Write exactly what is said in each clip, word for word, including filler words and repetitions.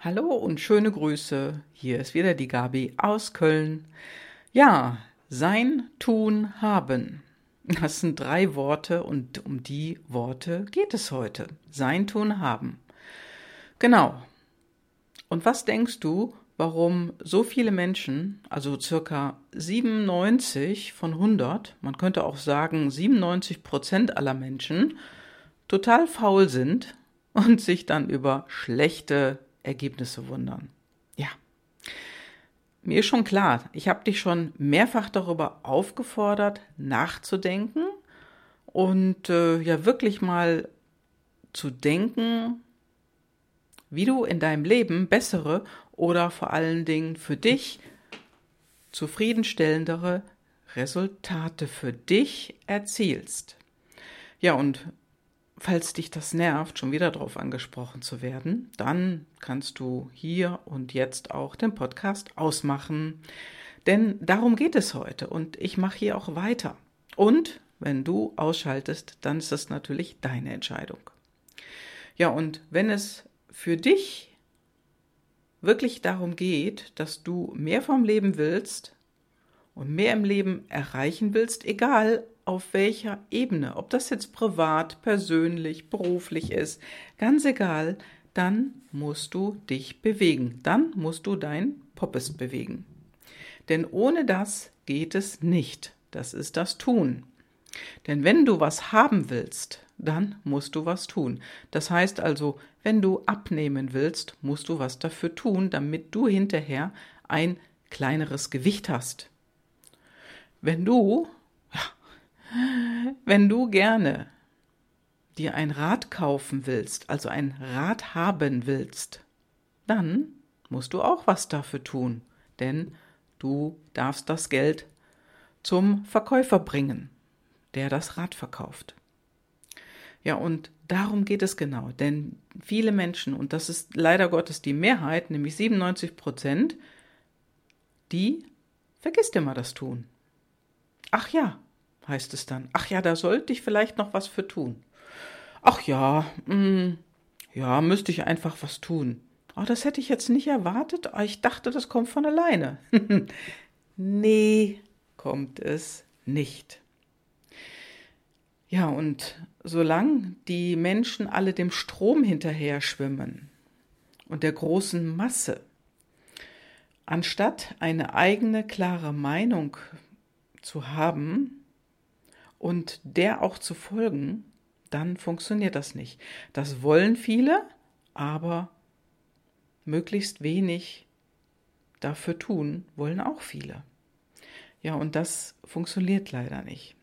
Hallo und schöne Grüße. Hier ist wieder die Gabi aus Köln. Ja, sein, tun, haben. Das sind drei Worte und um die Worte geht es heute. Sein, tun, haben. Genau. Und was denkst du, warum so viele Menschen, also circa siebenundneunzig von hundert, man könnte auch sagen siebenundneunzig Prozent aller Menschen, total faul sind und sich dann über schlechte Ergebnisse wundern? Ja, mir ist schon klar, ich habe dich schon mehrfach darüber aufgefordert, nachzudenken und äh, ja wirklich mal zu denken, wie du in deinem Leben bessere oder vor allen Dingen für dich zufriedenstellendere Resultate für dich erzielst. Ja, und falls dich das nervt, schon wieder drauf angesprochen zu werden, dann kannst du hier und jetzt auch den Podcast ausmachen. Denn darum geht es heute und ich mache hier auch weiter. Und wenn du ausschaltest, dann ist das natürlich deine Entscheidung. Ja, und wenn es für dich wirklich darum geht, dass du mehr vom Leben willst und mehr im Leben erreichen willst, egal auf welcher Ebene, ob das jetzt privat, persönlich, beruflich ist, ganz egal, dann musst du dich bewegen, dann musst du dein Poppes bewegen. Denn ohne das geht es nicht, das ist das Tun. Denn wenn du was haben willst, dann musst du was tun. Das heißt also, wenn du abnehmen willst, musst du was dafür tun, damit du hinterher ein kleineres Gewicht hast. Wenn du... Wenn du gerne dir ein Rad kaufen willst, also ein Rad haben willst, dann musst du auch was dafür tun, denn du darfst das Geld zum Verkäufer bringen, der das Rad verkauft. Ja, und darum geht es genau, denn viele Menschen, und das ist leider Gottes die Mehrheit, nämlich siebenundneunzig Prozent, die vergisst immer das Tun. Ach ja, heißt es dann. Ach ja, da sollte ich vielleicht noch was für tun. Ach ja, mh, ja, müsste ich einfach was tun. Oh, das hätte ich jetzt nicht erwartet. Ich dachte, das kommt von alleine. Nee, kommt es nicht. Ja, und solange die Menschen alle dem Strom hinterher schwimmen und der großen Masse, anstatt eine eigene klare Meinung zu haben und der auch zu folgen, dann funktioniert das nicht. Das wollen viele, aber möglichst wenig dafür tun, wollen auch viele. Ja, und das funktioniert leider nicht.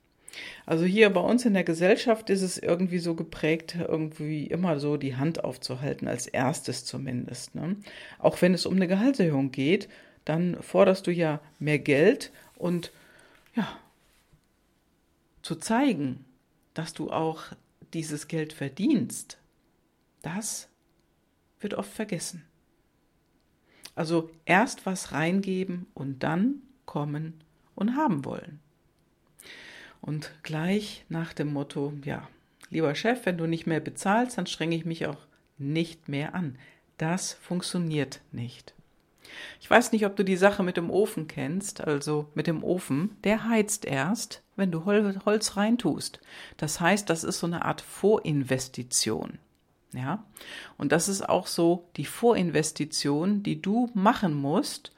Also hier bei uns in der Gesellschaft ist es irgendwie so geprägt, irgendwie immer so die Hand aufzuhalten, als erstes zumindest, ne? Auch wenn es um eine Gehaltserhöhung geht, dann forderst du ja mehr Geld und ja, zu zeigen, dass du auch dieses Geld verdienst, das wird oft vergessen. Also erst was reingeben und dann kommen und haben wollen. Und gleich nach dem Motto, ja, lieber Chef, wenn du nicht mehr bezahlst, dann strenge ich mich auch nicht mehr an. Das funktioniert nicht. Ich weiß nicht, ob du die Sache mit dem Ofen kennst, also mit dem Ofen, der heizt erst, wenn du Holz reintust. Das heißt, das ist so eine Art Vorinvestition. Ja? Und das ist auch so die Vorinvestition, die du machen musst,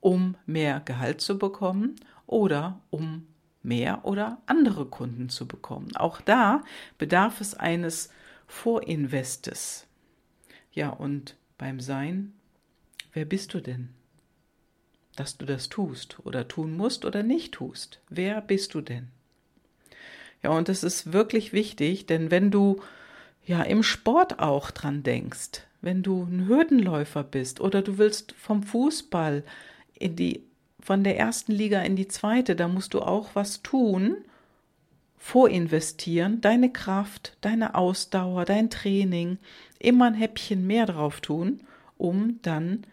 um mehr Gehalt zu bekommen oder um mehr oder andere Kunden zu bekommen. Auch da bedarf es eines Vorinvestes. Ja, und beim Sein, wer bist du denn, dass du das tust oder tun musst oder nicht tust? Wer bist du denn? Ja, und das ist wirklich wichtig, denn wenn du ja im Sport auch dran denkst, wenn du ein Hürdenläufer bist oder du willst vom Fußball in die, von der ersten Liga in die zweite, da musst du auch was tun, vorinvestieren, deine Kraft, deine Ausdauer, dein Training, immer ein Häppchen mehr drauf tun, um dann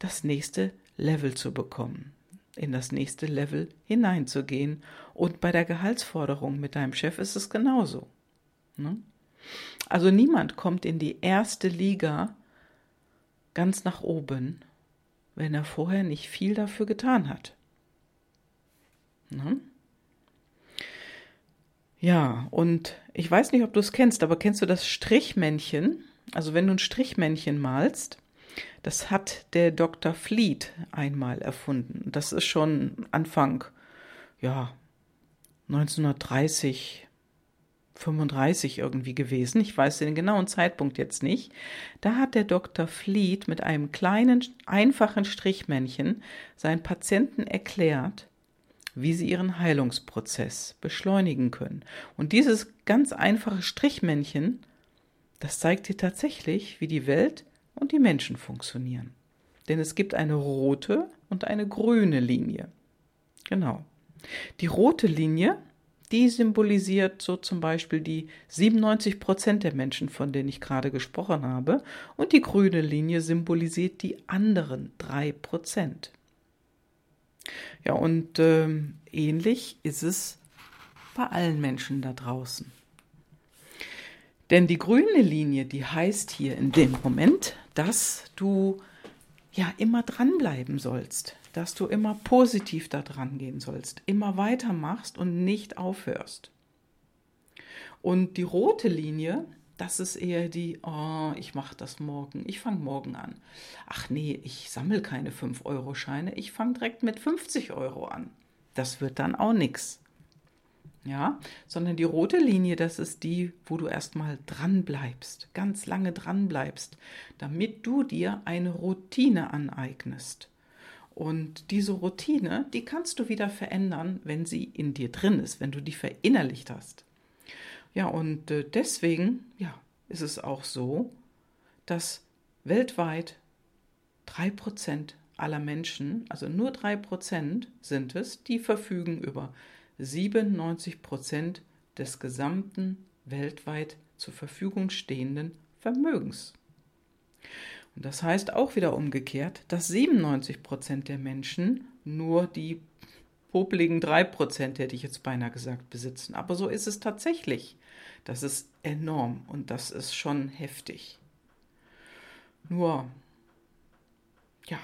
das nächste Level zu bekommen, in das nächste Level hineinzugehen. Und bei der Gehaltsforderung mit deinem Chef ist es genauso. Ne? Also niemand kommt in die erste Liga ganz nach oben, wenn er vorher nicht viel dafür getan hat. Na? Ja, und ich weiß nicht, ob du es kennst, aber kennst du das Strichmännchen? Also wenn du ein Strichmännchen malst, das hat der Doktor Fleet einmal erfunden. Das ist schon Anfang, ja, neunzehnhundertdreißig, fünfunddreißig irgendwie gewesen. Ich weiß den genauen Zeitpunkt jetzt nicht. Da hat der Doktor Fleet mit einem kleinen, einfachen Strichmännchen seinen Patienten erklärt, wie sie ihren Heilungsprozess beschleunigen können. Und dieses ganz einfache Strichmännchen, das zeigt dir tatsächlich, wie die Welt und die Menschen funktionieren. Denn es gibt eine rote und eine grüne Linie. Genau. Die rote Linie, die symbolisiert so zum Beispiel die siebenundneunzig Prozent der Menschen, von denen ich gerade gesprochen habe. Und die grüne Linie symbolisiert die anderen drei Prozent. Ja, und äh, ähnlich ist es bei allen Menschen da draußen. Denn die grüne Linie, die heißt hier in dem Moment, dass du ja immer dranbleiben sollst, dass du immer positiv da dran gehen sollst, immer weitermachst und nicht aufhörst. Und die rote Linie, das ist eher die, oh, ich mache das morgen, ich fange morgen an. Ach nee, ich sammle keine fünf Euro Scheine, ich fange direkt mit fünfzig Euro an. Das wird dann auch nichts. Ja, sondern die rote Linie, das ist die, wo du erstmal dran bleibst, ganz lange dran bleibst, damit du dir eine Routine aneignest. Und diese Routine, die kannst du wieder verändern, wenn sie in dir drin ist, wenn du die verinnerlicht hast. Ja, und deswegen, ja, ist es auch so, dass weltweit drei Prozent aller Menschen, also nur drei Prozent sind es, die verfügen über siebenundneunzig Prozent des gesamten weltweit zur Verfügung stehenden Vermögens. Und das heißt auch wieder umgekehrt, dass siebenundneunzig Prozent der Menschen nur die popligen drei Prozent, hätte ich jetzt beinahe gesagt, besitzen. Aber so ist es tatsächlich. Das ist enorm und das ist schon heftig. Nur, ja,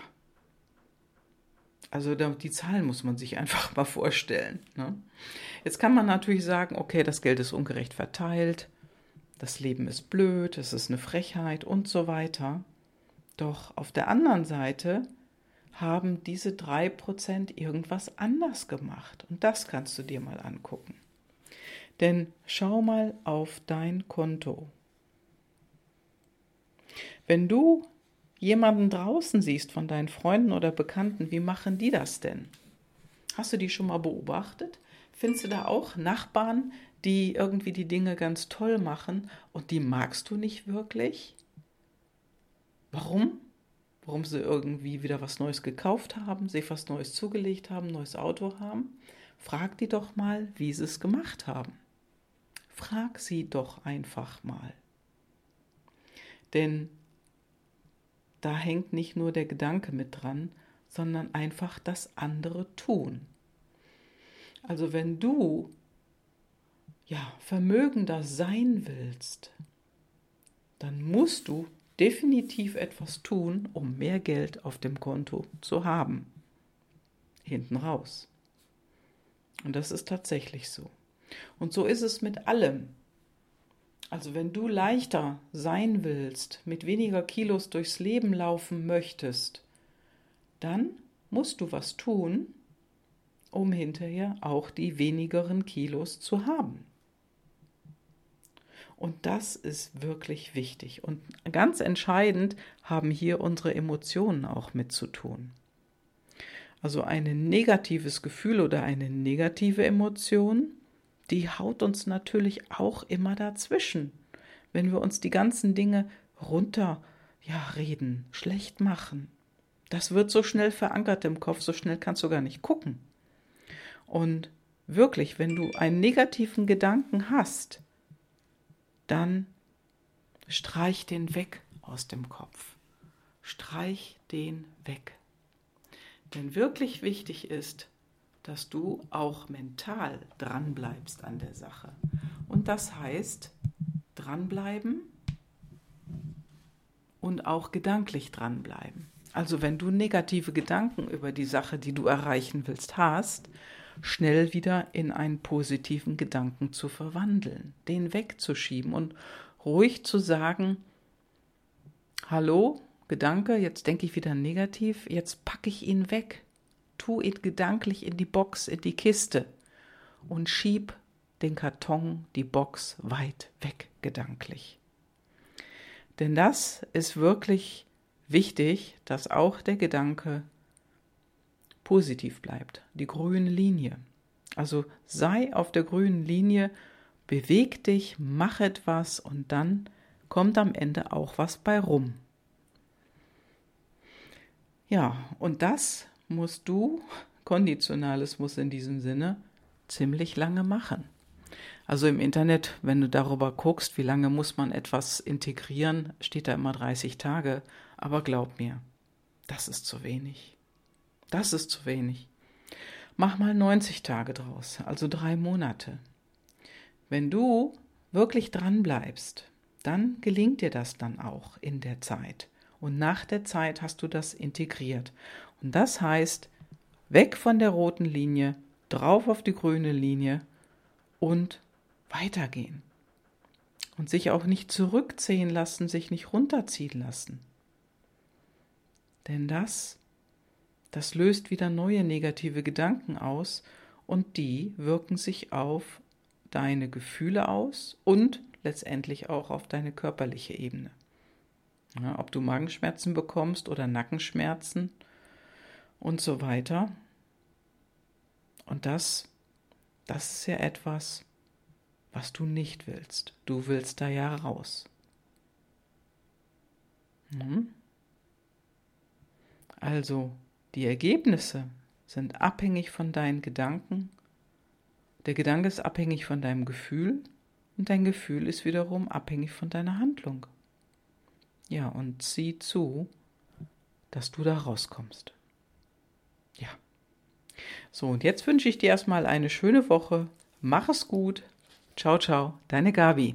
also die Zahlen muss man sich einfach mal vorstellen. Ne? Jetzt kann man natürlich sagen, okay, das Geld ist ungerecht verteilt, das Leben ist blöd, es ist eine Frechheit und so weiter. Doch auf der anderen Seite haben diese drei Prozent irgendwas anders gemacht. Und das kannst du dir mal angucken. Denn schau mal auf dein Konto. Wenn du jemanden draußen siehst von deinen Freunden oder Bekannten, wie machen die das denn? Hast du die schon mal beobachtet? Findest du da auch Nachbarn, die irgendwie die Dinge ganz toll machen und die magst du nicht wirklich? Warum? Warum sie irgendwie wieder was Neues gekauft haben, sich was Neues zugelegt haben, ein neues Auto haben? Frag die doch mal, wie sie es gemacht haben. Frag sie doch einfach mal. Denn da hängt nicht nur der Gedanke mit dran, sondern einfach das andere tun. Also wenn du ja, vermögender sein willst, dann musst du definitiv etwas tun, um mehr Geld auf dem Konto zu haben. Hinten raus. Und das ist tatsächlich so. Und so ist es mit allem. Also wenn du leichter sein willst, mit weniger Kilos durchs Leben laufen möchtest, dann musst du was tun, um hinterher auch die wenigeren Kilos zu haben. Und das ist wirklich wichtig. Und ganz entscheidend haben hier unsere Emotionen auch mit zu tun. Also ein negatives Gefühl oder eine negative Emotion, die haut uns natürlich auch immer dazwischen, wenn wir uns die ganzen Dinge runter, ja, reden, schlecht machen. Das wird so schnell verankert im Kopf, so schnell kannst du gar nicht gucken. Und wirklich, wenn du einen negativen Gedanken hast, dann streich den weg aus dem Kopf. Streich den weg. Denn wirklich wichtig ist, dass du auch mental dranbleibst an der Sache. Und das heißt, dranbleiben und auch gedanklich dranbleiben. Also wenn du negative Gedanken über die Sache, die du erreichen willst, hast, schnell wieder in einen positiven Gedanken zu verwandeln, den wegzuschieben und ruhig zu sagen, hallo, Gedanke, jetzt denke ich wieder negativ, jetzt packe ich ihn weg, tu ihn gedanklich in die Box, in die Kiste und schieb den Karton, die Box weit weg gedanklich. Denn das ist wirklich wichtig, dass auch der Gedanke positiv bleibt, die grüne Linie. Also sei auf der grünen Linie, beweg dich, mach etwas und dann kommt am Ende auch was bei rum. Ja, und das musst du, Konditionales muss in diesem Sinne, ziemlich lange machen. Also im Internet, wenn du darüber guckst, wie lange muss man etwas integrieren, steht da immer dreißig Tage. Aber glaub mir, das ist zu wenig. Das ist zu wenig. Mach mal neunzig Tage draus, also drei Monate. Wenn du wirklich dran bleibst, dann gelingt dir das dann auch in der Zeit. Und nach der Zeit hast du das integriert. Und das heißt, weg von der roten Linie, drauf auf die grüne Linie und weitergehen. Und sich auch nicht zurückziehen lassen, sich nicht runterziehen lassen. Denn das, das löst wieder neue negative Gedanken aus und die wirken sich auf deine Gefühle aus und letztendlich auch auf deine körperliche Ebene. Ja, ob du Magenschmerzen bekommst oder Nackenschmerzen und so weiter. Und das, das ist ja etwas, was du nicht willst. Du willst da ja raus. Hm? Also die Ergebnisse sind abhängig von deinen Gedanken, der Gedanke ist abhängig von deinem Gefühl und dein Gefühl ist wiederum abhängig von deiner Handlung. Ja, und sieh zu, dass du da rauskommst. Ja. So, und jetzt wünsche ich dir erstmal eine schöne Woche. Mach es gut. Ciao, ciao, deine Gabi.